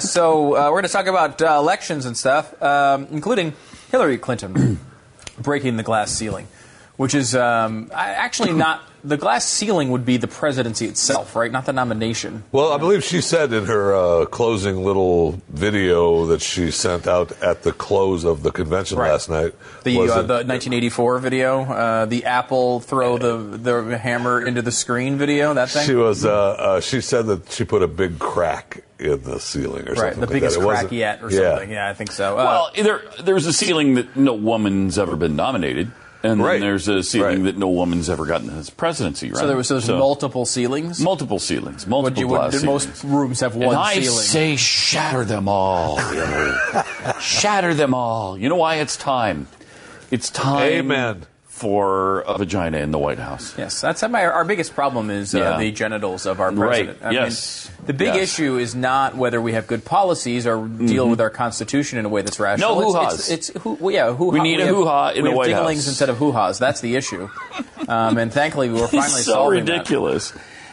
So we're going to talk about elections and stuff, including Hillary Clinton breaking the glass ceiling, which is actually not – the glass ceiling would be the presidency itself, right, not the nomination. Well, I believe she said in her closing little video that she sent out at the close of the convention last night. The 1984 video, the apple throw the hammer into the screen video, that thing? She was she said that she put a big crack in the ceiling or something. Right, the biggest crack yet or something. Yeah, I think so. Well, there's a ceiling that no woman's ever been nominated, and then there's a ceiling that no woman's ever gotten as presidency, right? So there's multiple ceilings? Multiple ceilings. Most rooms have one ceiling. I say shatter them all. Shatter them all. You know why? It's time. It's time. Amen. For a vagina in the White House. Yes, that's our biggest problem is the genitals of our president. Right. I mean, the big issue is not whether we have good policies or deal with our Constitution in a way that's rational. No hoo-has. It's we need a hoo-ha in the White House. We have dinglings instead of hoo-has. That's the issue. And thankfully, we're finally solving that. So ridiculous.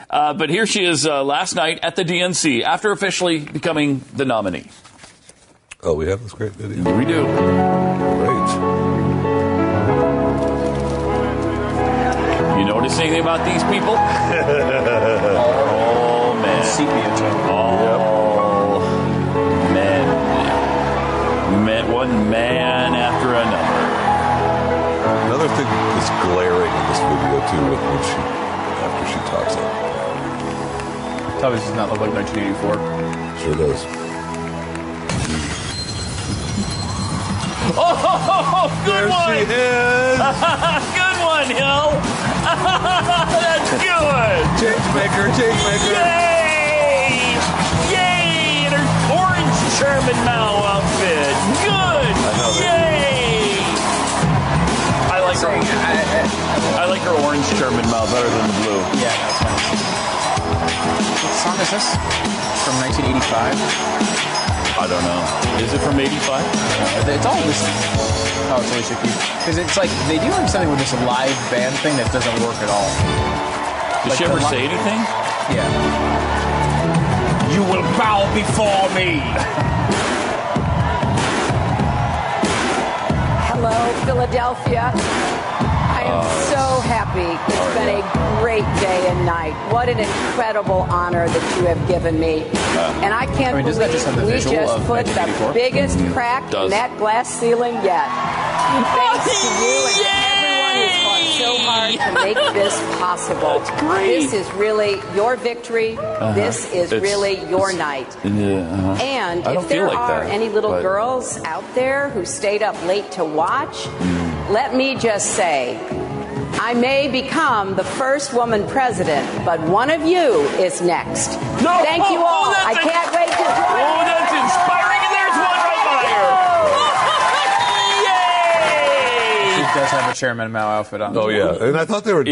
But here she is last night at the DNC after officially becoming the nominee. Oh, we have this great video. We do. Great. You notice anything about these people? All men. Sepia tone. All men. Met one man after another. Another thing that's glaring in this video, too, after she talks up. It obviously does not look like 1984. Sure does. Oh, good one! There she is! Good one, Hill! That's good! Changemaker! Yay! In her orange Sherman Mao outfit. Good! Yay! I like her orange Sherman Mao better than the blue. Yeah, that's fine. What song is this? From 1985? I don't know. Is it from 85? It's all this. Oh, it's Alicia Keys. Because it's like, they do like something with this live band thing that doesn't work at all. Did she ever say anything? Yeah. You will bow before me. Hello, Philadelphia. I am so happy. It's been a great day and night. What an incredible honor that you have given me. And I can't believe we just put the biggest crack in that glass ceiling yet. Thanks to you and everyone who's fought so hard to make this possible. That's great. This is really your victory. This is really your night. And if there are any little girls out there who stayed up late to watch, let me just say, I may become the first woman president, but one of you is next. No, thank you all. I can't wait to join you. That's inspiring. Does have a Chairman Mao outfit on. Oh, yeah. And I thought they were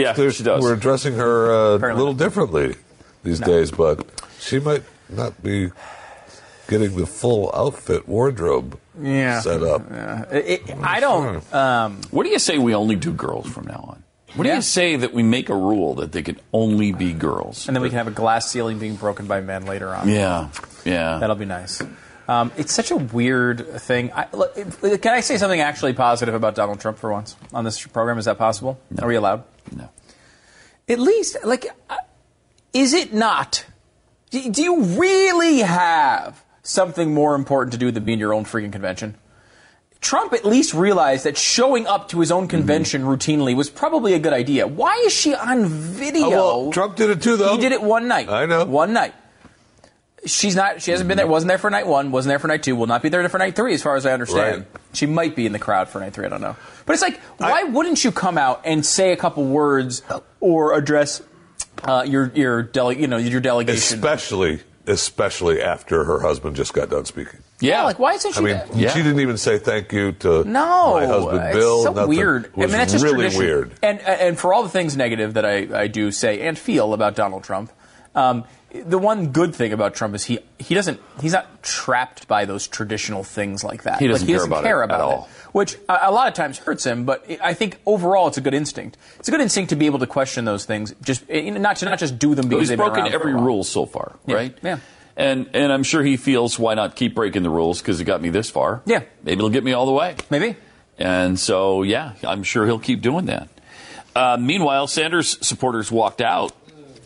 dressing her a little differently these days, but she might not be getting the full outfit wardrobe set up. Yeah. I don't... Sure. What do you say we only do girls from now on? What do you say that we make a rule that they can only be girls? And then we can have a glass ceiling being broken by men later on. Yeah. That'll be nice. It's such a weird thing. Can I say something actually positive about Donald Trump for once on this program? Is that possible? No. Are we allowed? No. At least, is it not? Do you really have something more important to do than being your own freaking convention? Trump at least realized that showing up to his own convention routinely was probably a good idea. Why is she on video? Oh, well, Trump did it too, though. He did it one night. I know. One night. She hasn't been there, wasn't there for night one, wasn't there for night two, will not be there for night three as far as I understand. Right. She might be in the crowd for night three, I don't know. But it's why wouldn't you come out and say a couple words or address your delegation, especially after her husband just got done speaking. Yeah, like why isn't she? I mean, she didn't even say thank you to my husband Bill. It's so weird. I mean, that's just really tradition. Weird. And for all the things negative that I do say and feel about Donald Trump, the one good thing about Trump is he's not trapped by those traditional things like that. He doesn't care about it at all. Which a lot of times hurts him, but I think overall it's a good instinct. It's a good instinct to be able to question those things, just not just do them because they've been around. He's broken every rule so far, right? Yeah. And I'm sure he feels, why not keep breaking the rules because it got me this far? Yeah. Maybe it'll get me all the way. Maybe. And so, yeah, I'm sure he'll keep doing that. Meanwhile, Sanders supporters walked out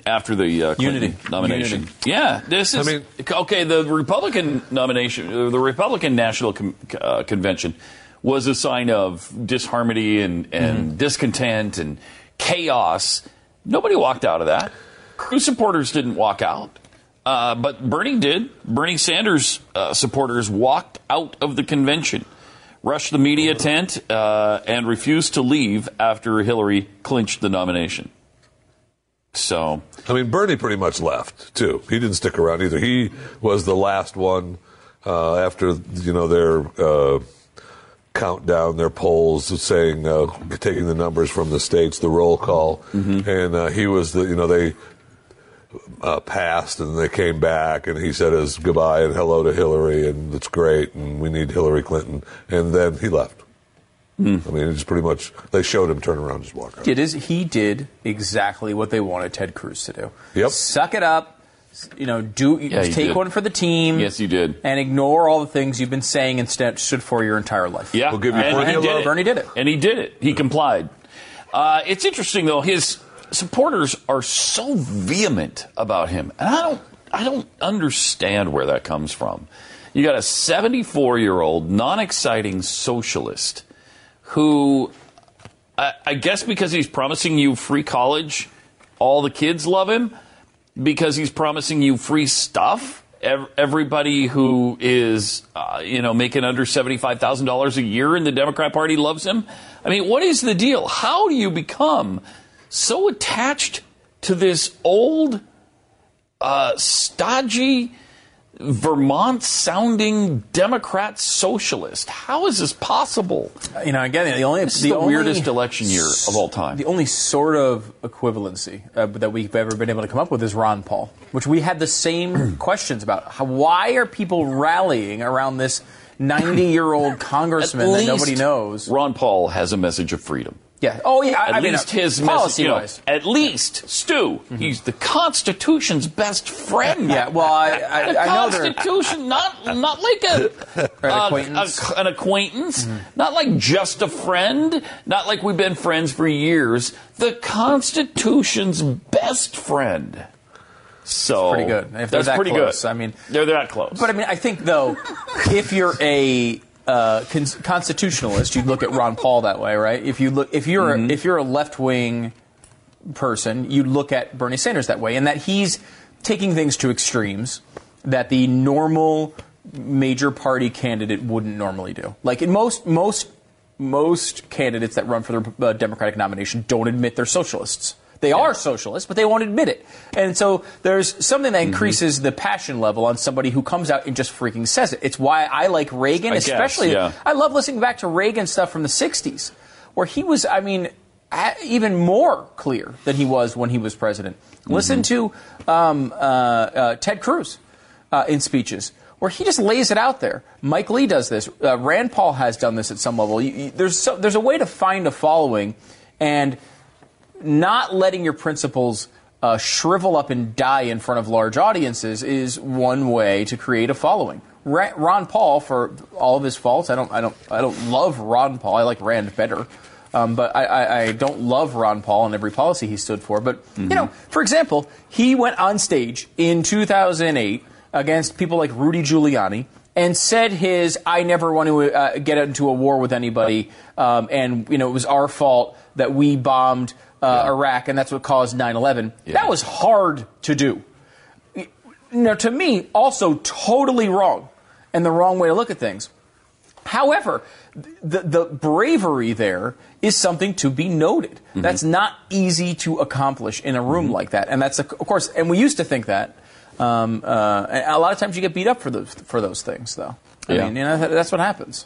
after the Clinton nomination. Yeah, this is... I mean, okay, the Republican nomination, the Republican National Convention was a sign of disharmony and discontent and chaos. Nobody walked out of that. Cruz supporters didn't walk out. But Bernie did. Bernie Sanders supporters walked out of the convention, rushed the media tent, and refused to leave after Hillary clinched the nomination. So, I mean, Bernie pretty much left, too. He didn't stick around either. He was the last one after, their countdown, their polls saying, taking the numbers from the states, the roll call. Mm-hmm. And he was the, they... passed and they came back and he said his goodbye and hello to Hillary and it's great and we need Hillary Clinton, and then he left. I mean, it's pretty much, they showed him turn around and just walk out. He did exactly what they wanted Ted Cruz to do. Yep. Suck it up, take one for the team. Yes, you did. And ignore all the things you've been saying and stood for your entire life. Yeah, we'll give you Bernie did it. And he did it. He complied. It's interesting though, his supporters are so vehement about him, and I don't understand where that comes from. You got a 74-year-old, non-exciting socialist who, I guess because he's promising you free college, all the kids love him. Because he's promising you free stuff, everybody who is, making under $75,000 a year in the Democrat Party loves him. I mean, what is the deal? How do you become so attached to this old, stodgy, Vermont-sounding Democrat socialist? How is this possible? Again, the weirdest election year of all time. The only sort of equivalency that we've ever been able to come up with is Ron Paul, which we had the same questions about. Why are people rallying around this 90-year-old congressman that nobody knows? Ron Paul has a message of freedom. Yeah. Oh, yeah. His policy-wise. At least, Stu, he's the Constitution's best friend. Yeah. Well, I know the Constitution, not like an acquaintance, not like just a friend, not like we've been friends for years. The Constitution's best friend. So that's pretty good. If that's pretty close, good. I mean, they're that close. But I mean, I think though, if you're a constitutionalist, you'd look at Ron Paul that way, right? If you're a left-wing person, you'd look at Bernie Sanders that way, and that he's taking things to extremes that the normal major party candidate wouldn't normally do. Like in most candidates that run for the Democratic nomination don't admit they're socialists. They are socialists, but they won't admit it. And so there's something that increases the passion level on somebody who comes out and just freaking says it. It's why I like Reagan, especially. I love listening back to Reagan stuff from the 60s, where he was, even more clear than he was when he was president. Listen to Ted Cruz in speeches, where he just lays it out there. Mike Lee does this. Rand Paul has done this at some level. There's a way to find a following and not letting your principles shrivel up and die in front of large audiences is one way to create a following. Ron Paul, for all of his faults, I don't love Ron Paul. I like Rand better, but I don't love Ron Paul and every policy he stood for. But for example, he went on stage in 2008 against people like Rudy Giuliani and said his "I never want to get into a war with anybody," and it was our fault that we bombed Iraq, and that's what caused 9/11. Yeah. That was hard to do. Now, to me, also totally wrong, and the wrong way to look at things. However, the bravery there is something to be noted. Mm-hmm. That's not easy to accomplish in a room mm-hmm. like that. And that's, of course, and we used to think that. And a lot of times you get beat up for those things, though. I mean, you know, that's what happens.